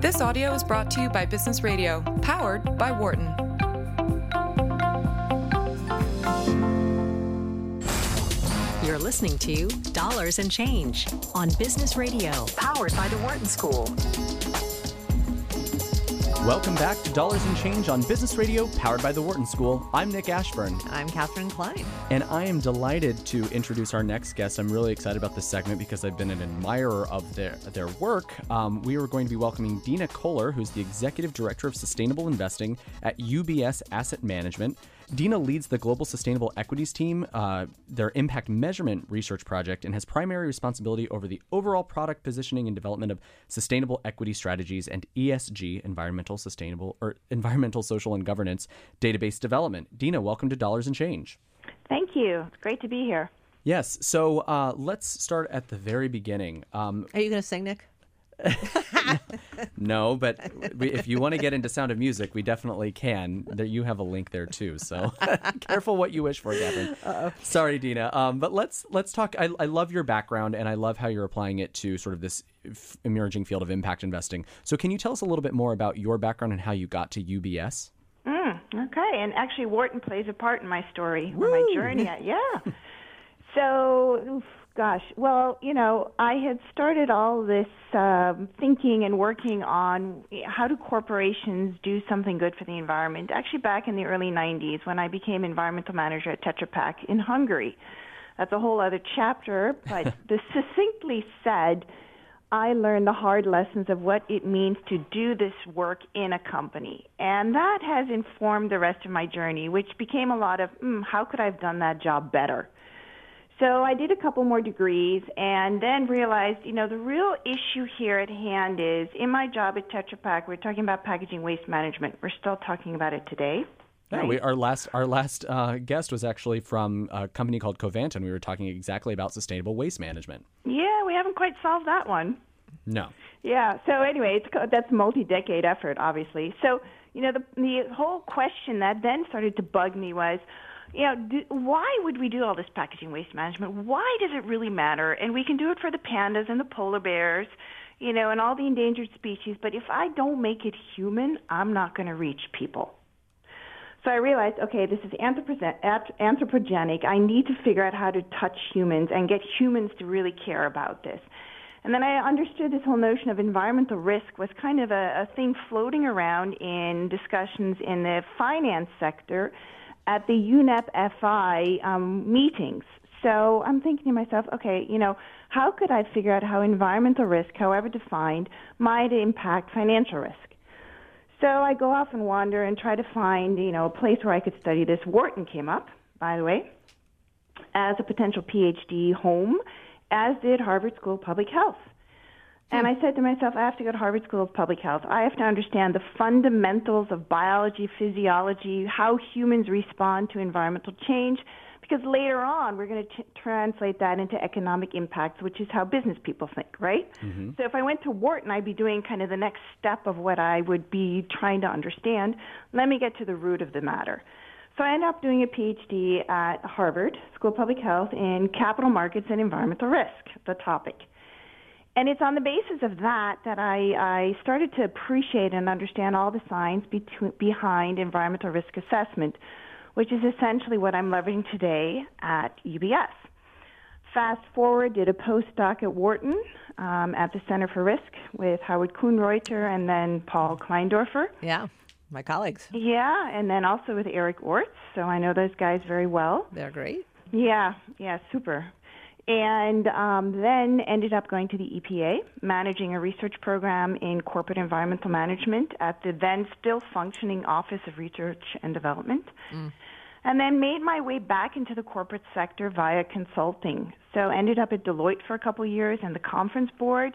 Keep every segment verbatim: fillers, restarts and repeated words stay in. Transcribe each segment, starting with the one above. This audio is brought to you by Business Radio, powered by Wharton. You're listening to Dollars and Change on Business Radio, powered by the Wharton School. Welcome back to Dollars and Change on Business Radio, powered by the Wharton School. I'm Nick Ashburn. I'm Catherine Klein. And I am delighted to introduce our next guest. I'm really excited about this segment because I've been an admirer of their, their work. Um, we are going to be welcoming Dina Kohler, who's the Executive Director of Sustainable Investing at U B S Asset Management. Dina leads the Global Sustainable Equities Team, uh, their impact measurement research project, and has primary responsibility over the overall product positioning and development of sustainable equity strategies and E S G, environmental, sustainable, or environmental, social, and governance database development. Dina, welcome to Dollars and Change. Thank you. It's great to be here. Yes. So uh, let's start at the very beginning. Um, Are you going to sing, Nick? No, but if you want to get into Sound of Music, we definitely can. There, you have a link there too. So careful what you wish for, Gavin. Uh-oh. Sorry, Dina. Um, but let's let's talk. I, I love your background, and I love how you're applying it to sort of this f- emerging field of impact investing. So can you tell us a little bit more about your background and how you got to U B S? Mm, okay, and actually Wharton plays a part in my story, or my journey. Yeah. So. Oof. Gosh, well, you know, I had started all this um, thinking and working on how do corporations do something good for the environment, actually back in the early nineties when I became environmental manager at Tetra Pak in Hungary. That's a whole other chapter, but succinctly said, I learned the hard lessons of what it means to do this work in a company. And that has informed the rest of my journey, which became a lot of, mm, how could I have done that job better? So I did a couple more degrees and then realized, you know, the real issue here at hand is in my job at Tetra Pak, we're talking about packaging waste management. We're still talking about it today. Yeah, right? we, our last our last uh, guest was actually from a company called Covanta, and we were talking exactly about sustainable waste management. Yeah, we haven't quite solved that one. No. Yeah. So anyway, it's that's a multi-decade effort, obviously. So, you know, the the whole question that then started to bug me was, you know, do, why would we do all this packaging waste management? Why does it really matter? And we can do it for the pandas and the polar bears, you know, and all the endangered species. But if I don't make it human, I'm not going to reach people. So I realized, okay, this is anthropogenic. I need to figure out how to touch humans and get humans to really care about this. And then I understood this whole notion of environmental risk was kind of a, a thing floating around in discussions in the finance sector at the U N E P F I um, meetings. So I'm thinking to myself, okay, you know, how could I figure out how environmental risk, however defined, might impact financial risk? So I go off and wander and try to find, you know, a place where I could study this. Wharton came up, by the way, as a potential PhD home, as did Harvard School of Public Health. And I said to myself, I have to go to Harvard School of Public Health. I have to understand the fundamentals of biology, physiology, how humans respond to environmental change, because later on we're going to t- translate that into economic impacts, which is how business people think, right? Mm-hmm. So if I went to Wharton, I'd be doing kind of the next step of what I would be trying to understand. Let me get to the root of the matter. So I ended up doing a PhD at Harvard School of Public Health in capital markets and environmental risk, the topic. And it's on the basis of that that I, I started to appreciate and understand all the science be- behind environmental risk assessment, which is essentially what I'm leveraging today at U B S. Fast forward, did a postdoc at Wharton um, at the Center for Risk with Howard Kunreuther and then Paul Kleindorfer. Yeah, my colleagues. Yeah, and then also with Eric Orts, so I know those guys very well. They're great. Yeah, yeah, super. And um, then ended up going to the E P A, managing a research program in corporate environmental management at the then still functioning Office of Research and Development. Mm. And then made my way back into the corporate sector via consulting. So ended up at Deloitte for a couple of years and the Conference Board.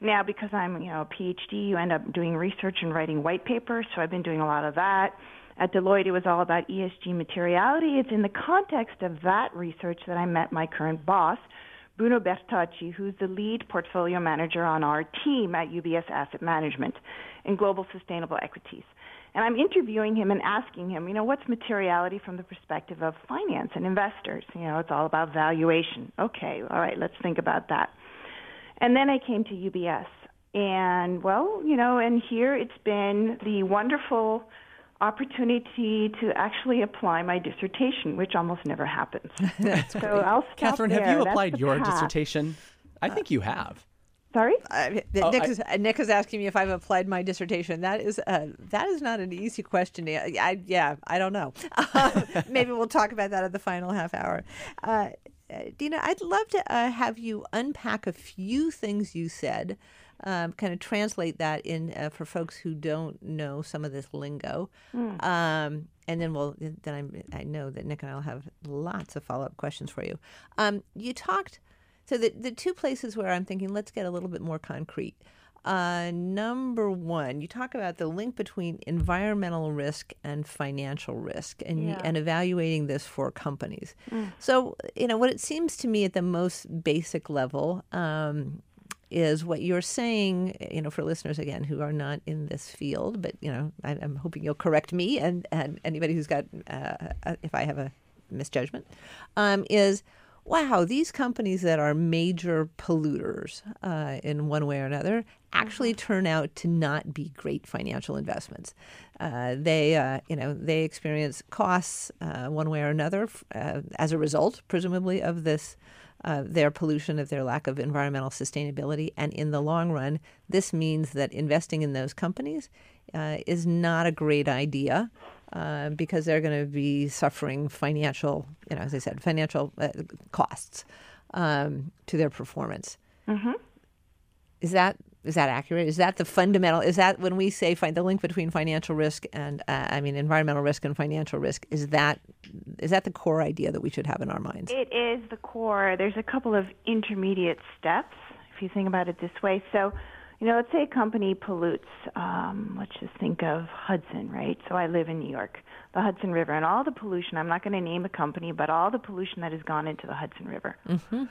Now because I'm, you know, a PhD, you end up doing research and writing white papers, so I've been doing a lot of that. At Deloitte, it was all about E S G materiality. It's in the context of that research that I met my current boss, Bruno Bertocci, who's the lead portfolio manager on our team at U B S Asset Management in Global Sustainable Equities. And I'm interviewing him and asking him, you know, what's materiality from the perspective of finance and investors? You know, it's all about valuation. Okay, all right, let's think about that. And then I came to U B S. And, well, you know, and here it's been the wonderful opportunity to actually apply my dissertation, which almost never happens. That's so great. I'll stop Catherine, there. Have you That's applied your path. dissertation? I think you have. Sorry? Uh, Nick, oh, I... is, Nick is asking me if I've applied my dissertation. That is uh, that is not an easy question. I, I, yeah, I don't know. Um, maybe we'll talk about that at the final half hour. Uh, Dina, I'd love to uh, have you unpack a few things you said, um, kind of translate that in uh, for folks who don't know some of this lingo. Mm. Um, and then we'll then I'm, I know that Nick and I will have lots of follow-up questions for you. Um, you talked... So the, the two places where I'm thinking, let's get a little bit more concrete. Uh, number one, you talk about the link between environmental risk and financial risk and, yeah. and evaluating this for companies. Mm. So, you know, what it seems to me at the most basic level um, is what you're saying, you know, for listeners, again, who are not in this field, but, you know, I, I'm hoping you'll correct me and, and anybody who's got, uh, if I have a misjudgment, um, is... wow, these companies that are major polluters uh, in one way or another actually turn out to not be great financial investments. Uh, they, uh, you know, they experience costs uh, one way or another uh, as a result, presumably, of this, uh, their pollution, of their lack of environmental sustainability. And in the long run, this means that investing in those companies uh, is not a great idea. Uh, because they're going to be suffering financial, you know, as I said, financial uh, costs um, to their performance. Mm-hmm. Is that is that accurate? Is that the fundamental? Is that when we say find the link between financial risk and uh, I mean environmental risk and financial risk? Is that is that the core idea that we should have in our minds? It is the core. There's a couple of intermediate steps if you think about it this way. So. You know, let's say a company pollutes, um, let's just think of Hudson, right? So I live in New York, the Hudson River, and all the pollution, I'm not going to name a company, but all the pollution that has gone into the Hudson River. Mm-hmm.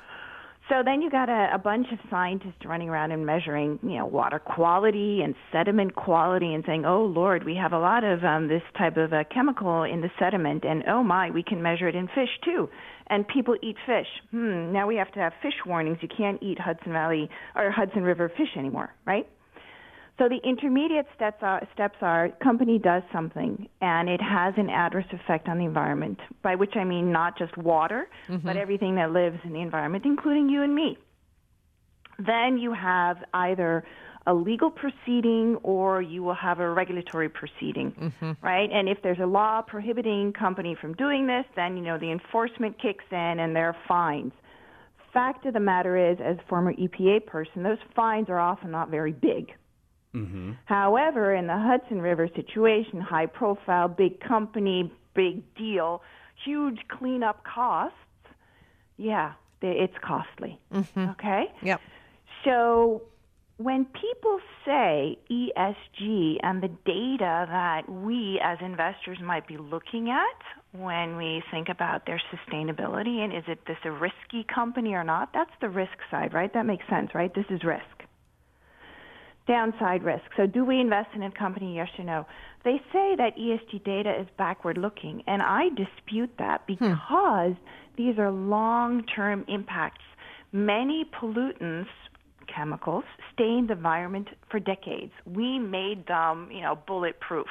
So then you got a, a bunch of scientists running around and measuring, you know, water quality and sediment quality and saying, oh, Lord, we have a lot of um, this type of uh, chemical in the sediment, and oh, my, we can measure it in fish, too. And people eat fish. Hmm, now we have to have fish warnings. You can't eat Hudson Valley or Hudson River fish anymore, right? So the intermediate steps are, steps are company does something, and it has an adverse effect on the environment, by which I mean not just water, mm-hmm. but everything that lives in the environment, including you and me. Then you have either a legal proceeding or you will have a regulatory proceeding, mm-hmm. right? And if there's a law prohibiting company from doing this, then, you know, the enforcement kicks in and there are fines. Fact of the matter is, as a former E P A person, those fines are often not very big. Mm-hmm. However, in the Hudson River situation, high profile, big company, big deal, huge cleanup costs, yeah, it's costly. Mm-hmm. Okay? Yep. So when people say E S G and the data that we as investors might be looking at when we think about their sustainability and is it this a risky company or not, that's the risk side, right? That makes sense, right? This is risk. Downside risk. So do we invest in a company, yes or no? They say that E S G data is backward-looking, and I dispute that because hmm. these are long-term impacts. Many pollutants, chemicals, stained the environment for decades. We made them, you know, bulletproof.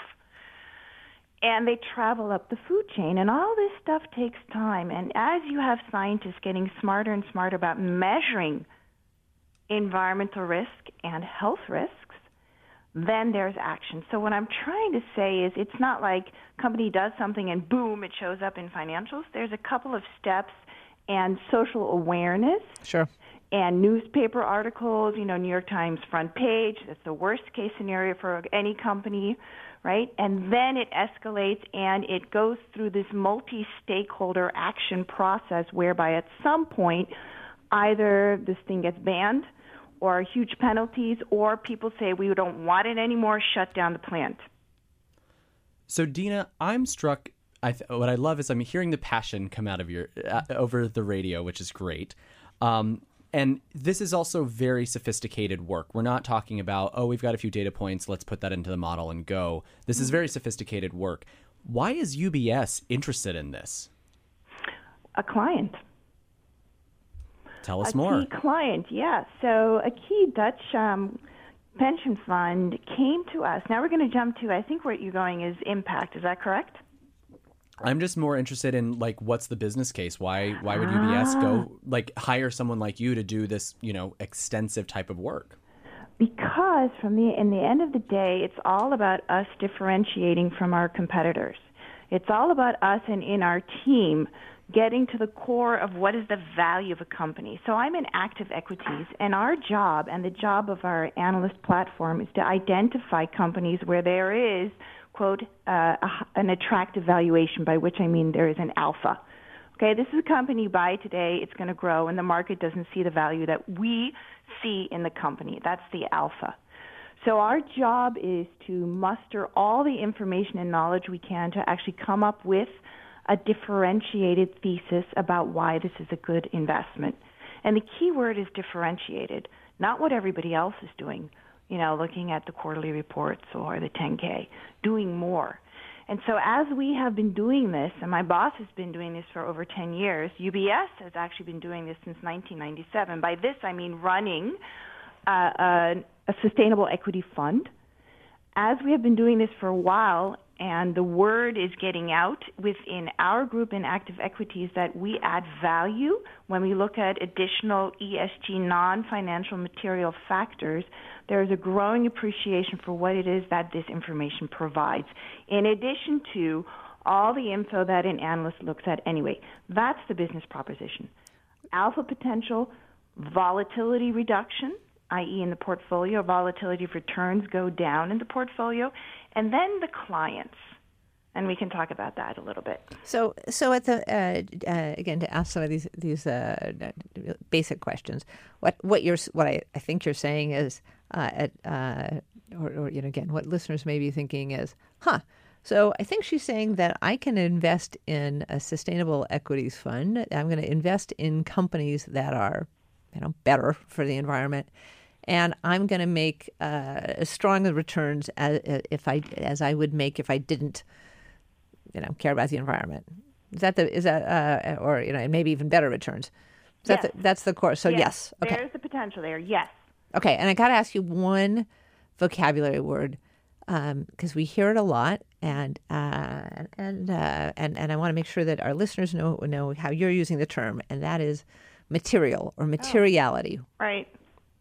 And they travel up the food chain, and all this stuff takes time. And as you have scientists getting smarter and smarter about measuring environmental risk and health risks, then there's action. So what I'm trying to say is it's not like company does something and boom, it shows up in financials. There's a couple of steps and social awareness. Sure. And newspaper articles, you know, New York Times front page, that's the worst case scenario for any company, right? And then it escalates and it goes through this multi-stakeholder action process whereby at some point either this thing gets banned or huge penalties, or people say we don't want it anymore, shut down the plant. So, Dina, I'm struck. I th- what I love is I'm hearing the passion come out of your uh, over the radio, which is great. Um, and this is also very sophisticated work. We're not talking about, oh, we've got a few data points, let's put that into the model and go. This is very sophisticated work. Why is U B S interested in this? A client. Tell us more. A key client, yeah. So a key Dutch um, pension fund came to us. Now we're going to jump to, I think where you're going is impact. Is that correct? I'm just more interested in, like, what's the business case? Why why would U B S ah. go, like, hire someone like you to do this, you know, extensive type of work? Because from the in the end of the day, it's all about us differentiating from our competitors. It's all about us and in our team getting to the core of what is the value of a company. So I'm in active equities, and our job and the job of our analyst platform is to identify companies where there is, quote, uh, a, an attractive valuation, by which I mean there is an alpha. Okay, this is a company you buy today, it's going to grow, and the market doesn't see the value that we see in the company. That's the alpha. So our job is to muster all the information and knowledge we can to actually come up with a differentiated thesis about why this is a good investment. And the key word is differentiated, not what everybody else is doing, you know, looking at the quarterly reports or the ten K, doing more. And so as we have been doing this, and my boss has been doing this for over ten years, U B S has actually been doing this since nineteen ninety-seven. By this, I mean running uh, a, a sustainable equity fund. As we have been doing this for a while, and the word is getting out within our group in active equities that we add value when we look at additional E S G non-financial material factors. There is a growing appreciation for what it is that this information provides, in addition to all the info that an analyst looks at anyway. That's the business proposition. Alpha potential, volatility reduction, that is in the portfolio, volatility of returns go down in the portfolio, and then the clients. And we can talk about that a little bit. So, so at the uh, uh, again, to ask some of these these uh, basic questions, what what you're what I, I think you're saying is, uh, at, uh, or, or you know, again, what listeners may be thinking is, huh. So I think she's saying that I can invest in a sustainable equities fund. I'm going to invest in companies that are, you know, better for the environment. And I'm going to make uh, as strong returns as if I as I would make if I didn't, you know, care about the environment. Is that the is that uh, or you know maybe even better returns? Is yes. that the, that's the course. So yes, yes. Okay. There's the potential there. Yes. Okay, and I got to ask you one vocabulary word because um, we hear it a lot, and uh, and uh, and and I want to make sure that our listeners know know how you're using the term, and that is material or materiality. Oh, right.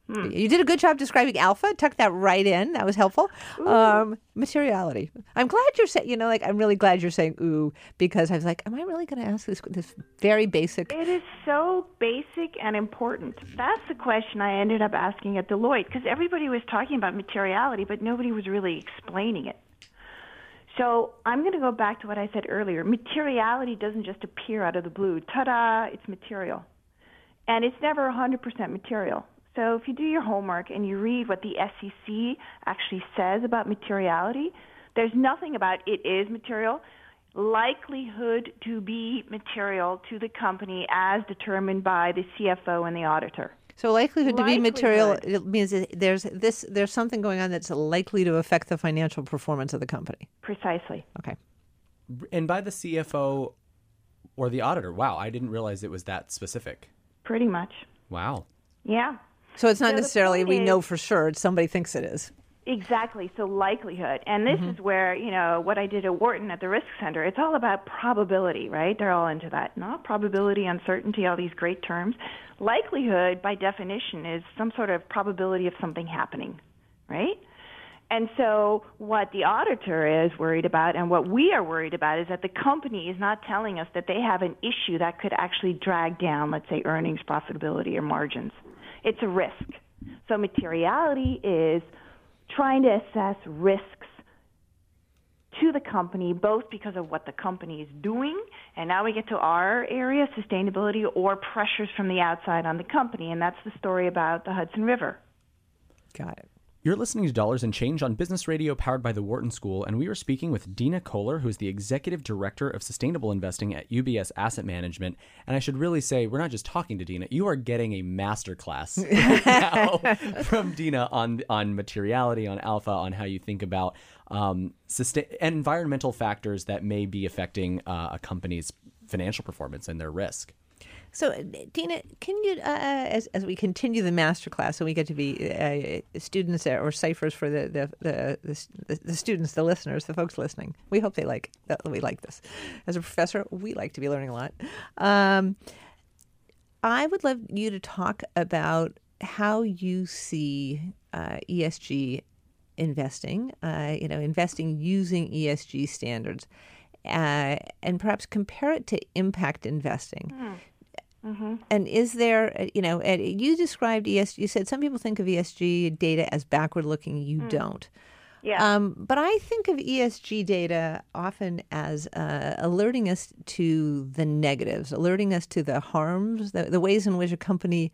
Hmm. You did a good job describing alpha. Tuck that right in. That was helpful. Um, materiality. I'm glad you're saying, you know, like, I'm really glad you're saying ooh, because I was like, am I really going to ask this this very basic? It is so basic and important. That's the question I ended up asking at Deloitte, because everybody was talking about materiality, but nobody was really explaining it. So I'm going to go back to what I said earlier. Materiality doesn't just appear out of the blue. Ta-da, it's material. And it's never one hundred percent material. So if you do your homework and you read what the S E C actually says about materiality, there's nothing about it is material. Likelihood to be material to the company as determined by the C F O and the auditor. So likelihood, likelihood. to be material it means there's this there's something going on that's likely to affect the financial performance of the company. Precisely. Okay. And by the C F O or the auditor. Wow, I didn't realize it was that specific. Pretty much. Wow. Yeah. So it's not so necessarily we is, know for sure. It's somebody thinks it is. Exactly. So likelihood. And this mm-hmm. is where, you know, what I did at Wharton at the Risk Center, it's all about probability, right? They're all into that. Not probability, uncertainty, all these great terms. Likelihood, by definition, is some sort of probability of something happening, right? And so what the auditor is worried about and what we are worried about is that the company is not telling us that they have an issue that could actually drag down, let's say, earnings, profitability, or margins. It's a risk. So materiality is trying to assess risks to the company, both because of what the company is doing, and now we get to our area, sustainability, or pressures from the outside on the company, and that's the story about the Hudson River. Got it. You're listening to Dollars and Change on Business Radio, powered by the Wharton School, and we are speaking with Dina Kohler, who is the Executive Director of Sustainable Investing at U B S Asset Management. And I should really say, we're not just talking to Dina. You are getting a masterclass right now from Dina on on materiality, on alpha, on how you think about um, sustain- environmental factors that may be affecting uh, a company's financial performance and their risk. So, Dina, can you, uh, as as we continue the masterclass, and we get to be uh, students or ciphers for the the, the the the students, the listeners, the folks listening. We hope they like that we like this. As a professor, we like to be learning a lot. Um, I would love you to talk about how you see uh, E S G investing, uh, you know, investing using E S G standards, uh, and perhaps compare it to impact investing. Mm. Mm-hmm. And is there, you know, you described E S G, you said some people think of E S G data as backward looking, you mm. don't. Yeah. Um, but I think of E S G data often as uh, alerting us to the negatives, alerting us to the harms, the, the ways in which a company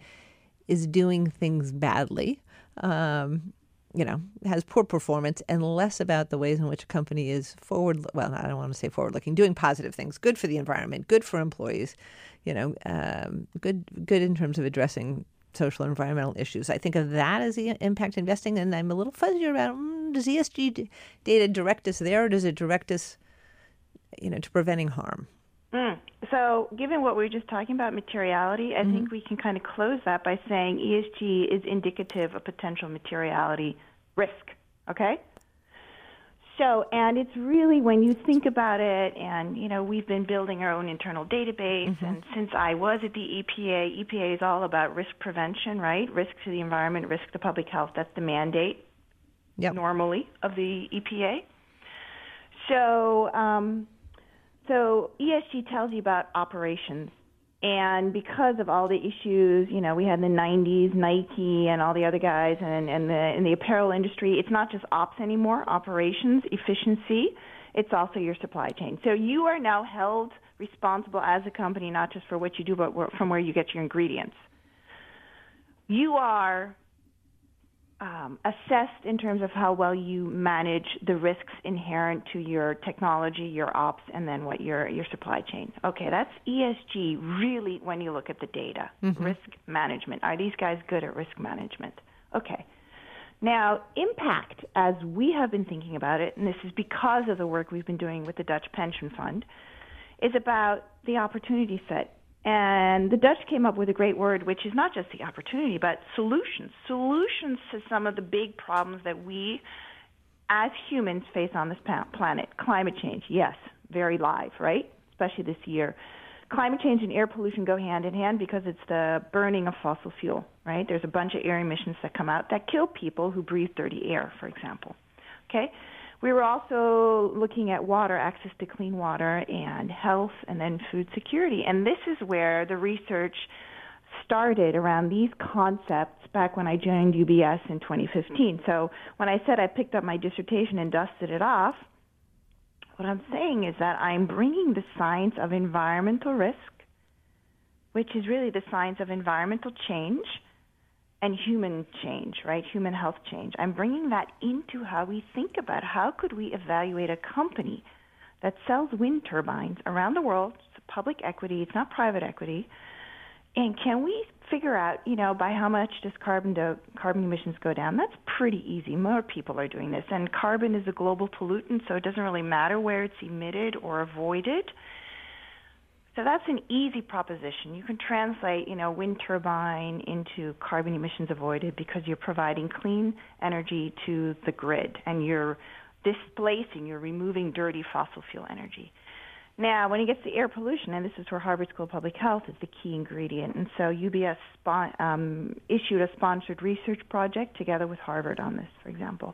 is doing things badly, um, you know, has poor performance, and less about the ways in which a company is forward, well, I don't want to say forward looking, doing positive things, good for the environment, good for employees, you know, um, good, good in terms of addressing social and environmental issues. I think of that as the impact investing, and I'm a little fuzzier about mm, does E S G d- data direct us there, or does it direct us, you know, to preventing harm? Mm. So, given what we were just talking about, materiality, I mm-hmm. think we can kind of close that by saying E S G is indicative of potential materiality risk. Okay. So, and it's really when you think about it, and, you know, we've been building our own internal database, mm-hmm. and since I was at the E P A, E P A is all about risk prevention, right? Risk to the environment, risk to public health. That's the mandate yep. normally of the E P A. So, um, so E S G tells you about operations. And because of all the issues, you know, we had in the nineties, Nike and all the other guys, and, and the, in the apparel industry, it's not just ops anymore, operations, efficiency, it's also your supply chain. So you are now held responsible as a company, not just for what you do, but from where you get your ingredients. You are um, assessed in terms of how well you manage the risks inherent to your technology, your ops, and then what your, your supply chain. Okay, that's E S G really when you look at the data. Mm-hmm. Risk management. Are these guys good at risk management? Okay. Now, impact, as we have been thinking about it, and this is because of the work we've been doing with the Dutch Pension Fund, is about the opportunity set. And the Dutch came up with a great word, which is not just the opportunity, but solutions. Solutions to some of the big problems that we, as humans, face on this planet. Climate change, yes, very live, right? Especially this year. Climate change and air pollution go hand in hand because it's the burning of fossil fuel, right? There's a bunch of air emissions that come out that kill people who breathe dirty air, for example. Okay? We were also looking at water, access to clean water, and health, and then food security. And this is where the research started around these concepts back when I joined U B S in twenty fifteen. So when I said I picked up my dissertation and dusted it off, what I'm saying is that I'm bringing the science of environmental risk, which is really the science of environmental change, and human change, right? Human health change. I'm bringing that into how we think about how could we evaluate a company that sells wind turbines around the world. It's public equity. It's not private equity. And can we figure out, you know, by how much does carbon do- carbon emissions go down? That's pretty easy. More people are doing this. And carbon is a global pollutant, so it doesn't really matter where it's emitted or avoided. So that's an easy proposition. You can translate, you know, wind turbine into carbon emissions avoided because you're providing clean energy to the grid and you're displacing, you're removing dirty fossil fuel energy. Now, when it gets to air pollution, and this is where Harvard School of Public Health is the key ingredient, and so U B S spon- um, issued a sponsored research project together with Harvard on this, for example.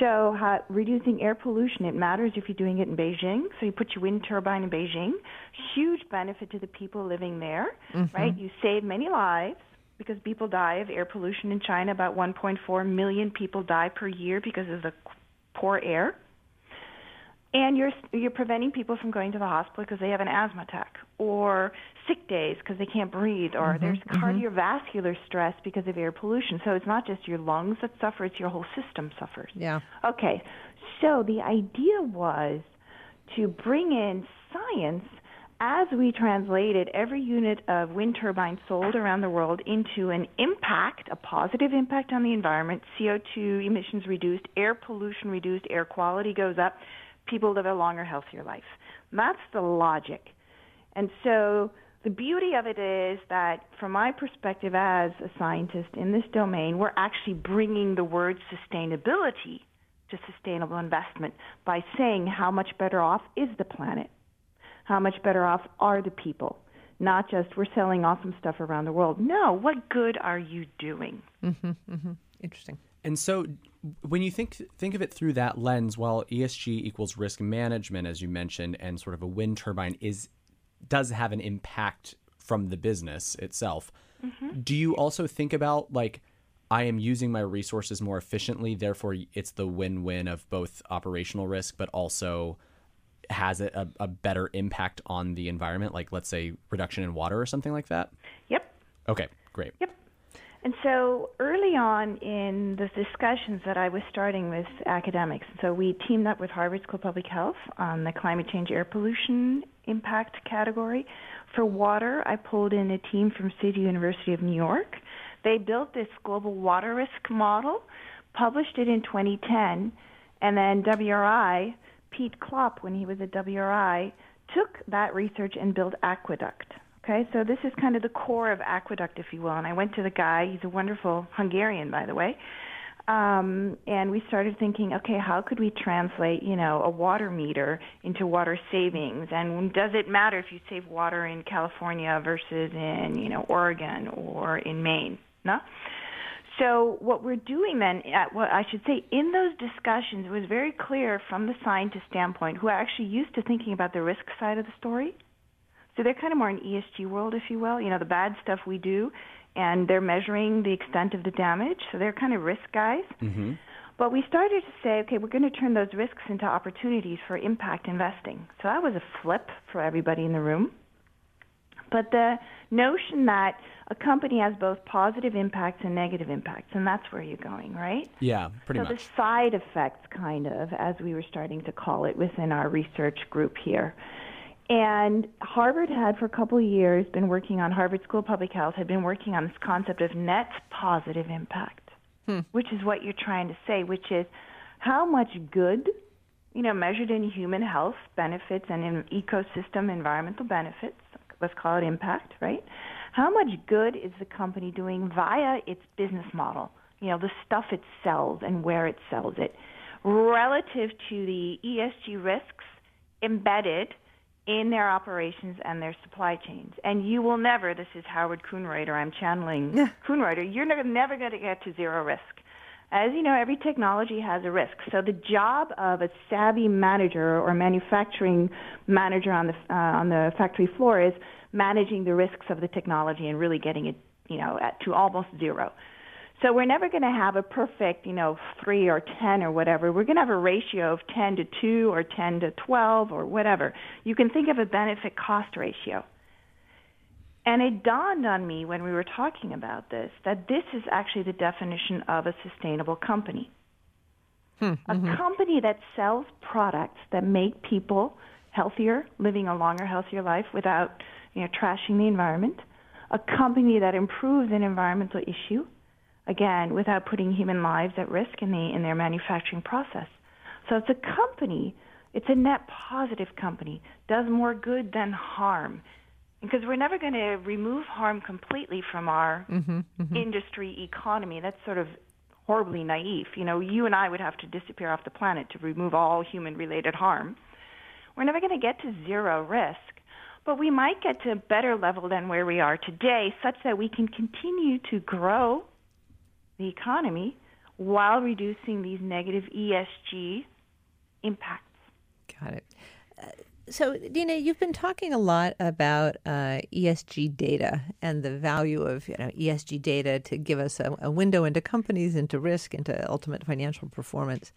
So uh, reducing air pollution, it matters if you're doing it in Beijing. So you put your wind turbine in Beijing, huge benefit to the people living there, mm-hmm. right? You save many lives because people die of air pollution in China. About one point four million people die per year because of the poor air. And you're you're preventing people from going to the hospital because they have an asthma attack, or sick days because they can't breathe, or mm-hmm, there's mm-hmm. cardiovascular stress because of air pollution. So it's not just your lungs that suffer, it's your whole system suffers. Yeah. Okay, so the idea was to bring in science as we translated every unit of wind turbine sold around the world into an impact, a positive impact on the environment, C O two emissions reduced, air pollution reduced, air quality goes up. People live a longer, healthier life. That's the logic. And so The beauty of it is that, from my perspective as a scientist in this domain, we're actually bringing the word sustainability to sustainable investment by saying how much better off is the planet, how much better off are the people, not just we're selling awesome stuff around the world. No, what good are you doing? Mm-hmm, mm-hmm. Interesting. And so when you think think of it through that lens, while E S G equals risk management, as you mentioned, and sort of a wind turbine is does have an impact from the business itself. Mm-hmm. Do you also think about, like, I am using my resources more efficiently, therefore it's the win-win of both operational risk, but also has a, a better impact on the environment, like, let's say, reduction in water or something like that? Yep. Okay, great. Yep. And so early on in the discussions that I was starting with academics, so we teamed up with Harvard School of Public Health on the climate change air pollution impact category. For water, I pulled in a team from City University of New York. They built this global water risk model, published it in twenty ten, and then W R I, Pete Klopp, when he was at W R I, took that research and built Aqueduct. Okay, so this is kind of the core of Aqueduct, if you will. And I went to the guy, he's a wonderful Hungarian, by the way, um, and we started thinking, okay, how could we translate, you know, a water meter into water savings? And does it matter if you save water in California versus in, you know, Oregon or in Maine? No? So what we're doing then, at, well, I should say, in those discussions, it was very clear from the scientist standpoint, who are actually used to thinking about the risk side of the story. So they're kind of more an E S G world, if you will, you know, the bad stuff we do, and they're measuring the extent of the damage. So they're kind of risk guys. Mm-hmm. But we started to say, okay, we're going to turn those risks into opportunities for impact investing. So that was a flip for everybody in the room. But the notion that a company has both positive impacts and negative impacts, and that's where you're going, right? Yeah, pretty much. So the side effects, kind of, as we were starting to call it within our research group here. And Harvard had, for a couple of years, been working on, Harvard School of Public Health had been working on this concept of net positive impact, hmm. which is what you're trying to say, which is how much good, you know, measured in human health benefits and in ecosystem environmental benefits, let's call it impact, right? How much good is the company doing via its business model, you know, the stuff it sells and where it sells it, relative to the E S G risks embedded in their operations and their supply chains. And you will never, this is Howard Kunreuther, I'm channeling yeah. Kunreuther, you're never, never going to get to zero risk. As you know, every technology has a risk. So the job of a savvy manager or manufacturing manager on the uh, on the factory floor is managing the risks of the technology and really getting it, you know, at, to almost zero. So we're never going to have a perfect, you know, three or ten or whatever. We're going to have a ratio of ten to two or ten to twelve or whatever. You can think of a benefit-cost ratio. And it dawned on me when we were talking about this that this is actually the definition of a sustainable company. Hmm, a mm-hmm. company that sells products that make people healthier, living a longer, healthier life without, you know, trashing the environment. A company that improves an environmental issue, again, without putting human lives at risk in the in their manufacturing process. So it's a company, it's a net positive company, does more good than harm. Because we're never going to remove harm completely from our mm-hmm, mm-hmm. industry economy. That's sort of horribly naive. You know, you and I would have to disappear off the planet to remove all human-related harm. We're never going to get to zero risk. But we might get to a better level than where we are today, such that we can continue to grow the economy while reducing these negative E S G impacts. Got it. Uh, so, Dina, you've been talking a lot about uh, E S G data and the value of, you know, E S G data to give us a, a window into companies, into risk, into ultimate financial performance.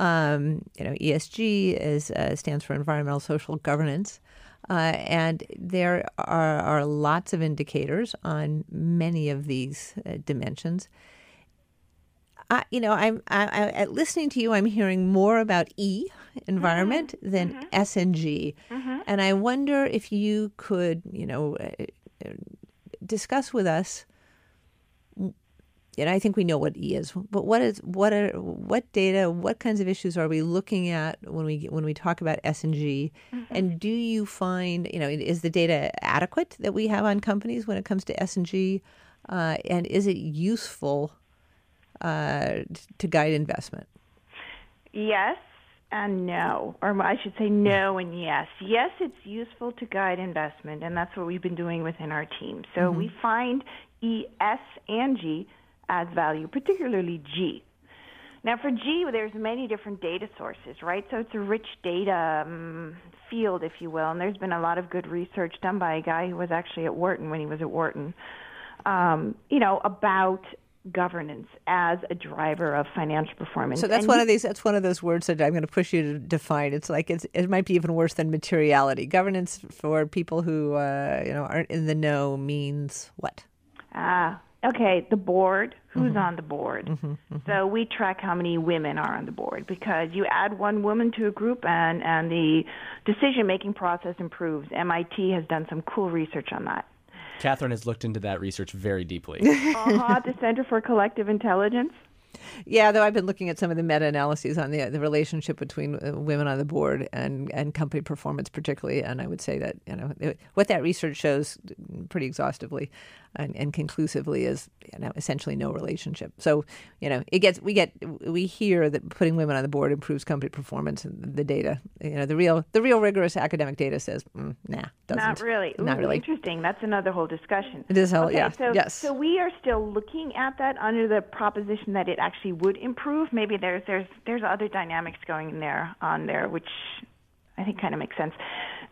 Um, you know, E S G is uh, stands for environmental social governance. Uh, and there are, are lots of indicators on many of these uh, dimensions. I, you know, I'm I, I, listening to you. I'm hearing more about E, environment, mm-hmm. than mm-hmm. S and G, mm-hmm. and I wonder if you could, you know, uh, discuss with us and I think we know what E is, but what is what are what data, what kinds of issues are we looking at when we when we talk about S and G? Mm-hmm. And do you find, you know, is the data adequate that we have on companies when it comes to S and G, uh, and is it useful uh, to guide investment? Yes. And no, or I should say no and yes. Yes, it's useful to guide investment, and that's what we've been doing within our team. So mm-hmm. we find E, S, and G as value, particularly G. Now, for G, there's many different data sources, right? So it's a rich data um, field, if you will, and there's been a lot of good research done by a guy who was actually at Wharton when he was at Wharton, um, you know, about governance as a driver of financial performance. So that's and one he, of these. That's one of those words that I'm going to push you to define. It's like it's, it might be even worse than materiality. Governance for people who uh, you know aren't in the know means what? Ah, uh, okay. The board. Who's mm-hmm. on the board? Mm-hmm, mm-hmm. So we track how many women are on the board, because you add one woman to a group, and and the decision making process improves. M I T has done some cool research on that. Catherine has looked into that research very deeply. Uh-huh, the Center for Collective Intelligence. Yeah, though I've been looking at some of the meta-analyses on the the relationship between women on the board and, and company performance particularly, and I would say that, you know, it, what that research shows pretty exhaustively and, and conclusively is, you know, essentially no relationship. So, you know, it gets we get we hear that putting women on the board improves company performance, and the data, you know, the real the real rigorous academic data says mm, nah, doesn't. Not really. Not Ooh, really. Interesting. That's another whole discussion. It is whole, okay, yeah. So, yes. So we are still looking at that under the proposition that it actually would improve. Maybe there's there's there's other dynamics going in there on there, which I think kind of makes sense.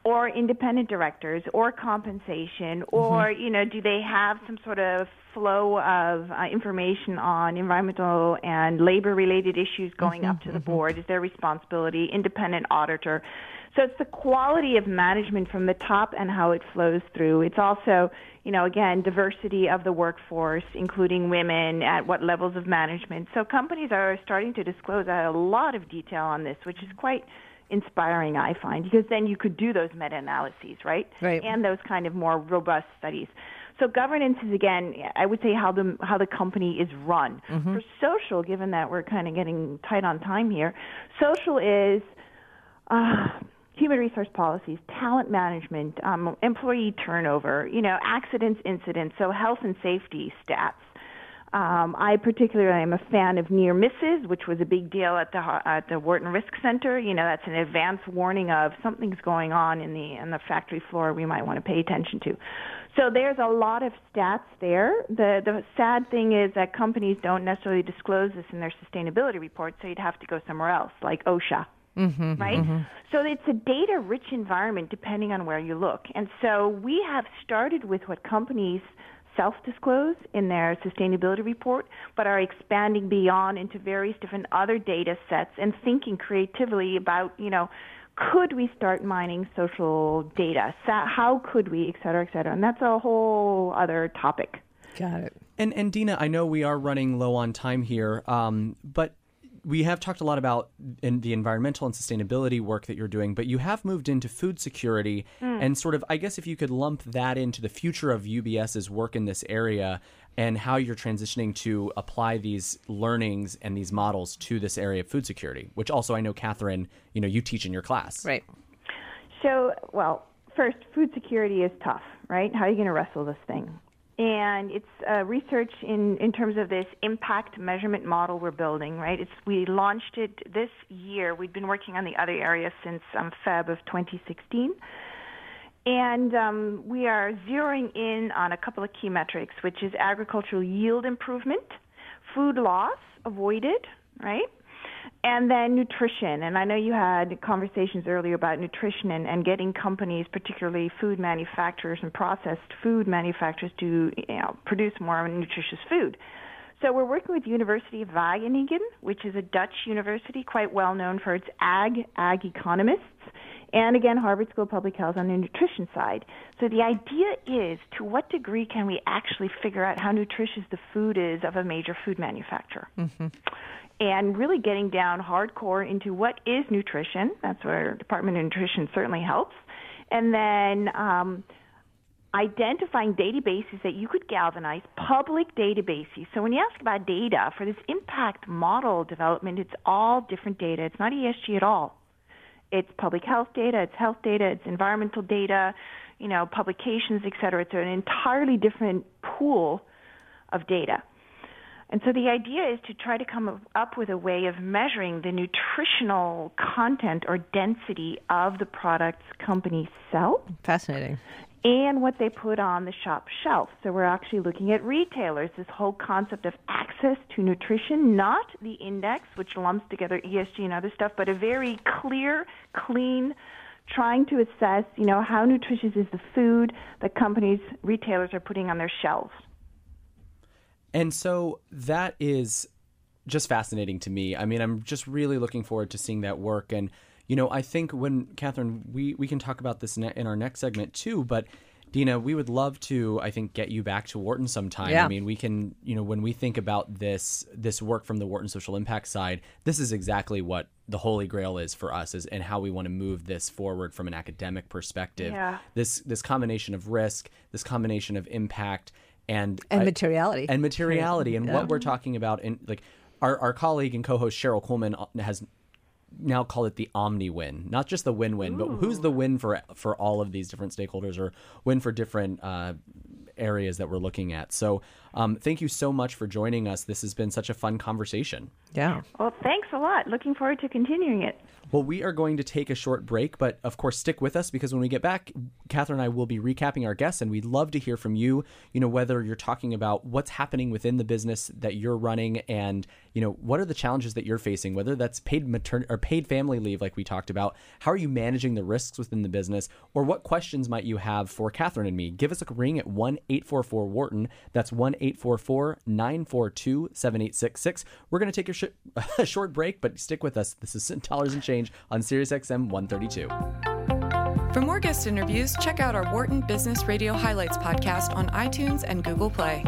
Or independent directors, or compensation, or mm-hmm. you know, do they have some sort of flow of uh, information on environmental and labor-related issues going mm-hmm. up to the mm-hmm. board? Is there responsibility? Independent auditor. So it's the quality of management from the top and how it flows through. It's also, you know, again, diversity of the workforce, including women at what levels of management. So companies are starting to disclose a lot of detail on this, which is quite inspiring, I find, because then you could do those meta-analyses, right? Right. And those kind of more robust studies. So governance is, again, I would say how the how the company is run. Mm-hmm. For social, given that we're kind of getting tight on time here, social is Uh, human resource policies, talent management, um, employee turnover, you know, accidents, incidents, so health and safety stats. Um, I particularly am a fan of near misses, which was a big deal at the at the Wharton Risk Center. You know, that's an advance warning of something's going on in the in the factory floor we might want to pay attention to. So there's a lot of stats there. The the sad thing is that companies don't necessarily disclose this in their sustainability report, so you'd have to go somewhere else, like OSHA. Mm-hmm, right? Mm-hmm. So it's a data-rich environment depending on where you look. And so we have started with what companies self-disclose in their sustainability report, but are expanding beyond into various different other data sets and thinking creatively about, you know, could we start mining social data? How could we, et cetera, et cetera. And that's a whole other topic. Got it. And, and Dina, I know we are running low on time here, um, but we have talked a lot about in the environmental and sustainability work that you're doing, but you have moved into food security mm. and sort of, I guess, if you could lump that into the future of UBS's work in this area and how you're transitioning to apply these learnings and these models to this area of food security, which also I know, Catherine, you know, you teach in your class. Right. So, well, first, food security is tough, right? How are you going to wrestle this thing? And it's uh, research in, in terms of this impact measurement model we're building, right? It's, we launched it this year. We've been working on the other area since um, February of twenty sixteen. And um, we are zeroing in on a couple of key metrics, which is agricultural yield improvement, food loss avoided, right? And then nutrition. And I know you had conversations earlier about nutrition and, and getting companies, particularly food manufacturers and processed food manufacturers, to, you know, produce more nutritious food. So we're working with University of Wageningen, which is a Dutch university quite well known for its ag, ag economists, and again, Harvard School of Public Health on the nutrition side. So the idea is, to what degree can we actually figure out how nutritious the food is of a major food manufacturer? Mm-hmm. And really getting down hardcore into what is nutrition. That's where Department of Nutrition certainly helps. And then um, identifying databases that you could galvanize, public databases. So when you ask about data, for this impact model development, it's all different data. It's not E S G at all. It's public health data, it's health data, it's environmental data, you know, publications, et cetera. It's an entirely different pool of data. And so the idea is to try to come up with a way of measuring the nutritional content or density of the products companies sell. Fascinating. And what they put on the shop shelf. So we're actually looking at retailers, this whole concept of access to nutrition, not the index, which lumps together E S G and other stuff, but a very clear, clean, trying to assess, you know, how nutritious is the food that companies, retailers are putting on their shelves. And so that is just fascinating to me. I mean, I'm just really looking forward to seeing that work. And you know, I think when, Catherine, we, we can talk about this ne- in our next segment too, but Dina, we would love to, I think, get you back to Wharton sometime. Yeah. I mean, we can, you know, when we think about this this work from the Wharton social impact side, this is exactly what the holy grail is for us is, and how we want to move this forward from an academic perspective. Yeah. This this combination of risk, this combination of impact, and... And uh, materiality. And materiality, and yeah. what we're talking about. And like our, our colleague and co-host Cheryl Coleman has... now call it the omni-win, not just the win-win, Ooh. But who's the win for for all of these different stakeholders or win for different uh, areas that we're looking at. So um, thank you so much for joining us. This has been such a fun conversation. Yeah. Well, thanks a lot. Looking forward to continuing it. Well, we are going to take a short break, but of course, stick with us because when we get back, Catherine and I will be recapping our guests, and we'd love to hear from you, you know, whether you're talking about what's happening within the business that you're running and, you know, what are the challenges that you're facing, whether that's paid maternity or paid family leave, like we talked about, how are you managing the risks within the business, or what questions might you have for Catherine and me? Give us a ring at one eight four four Wharton. That's one eight four four nine four two seven eight six six. We're going to take a, sh- a short break, but stick with us. This is Dollars and Change on SiriusXM one thirty-two. For more guest interviews, check out our Wharton Business Radio Highlights podcast on iTunes and Google Play.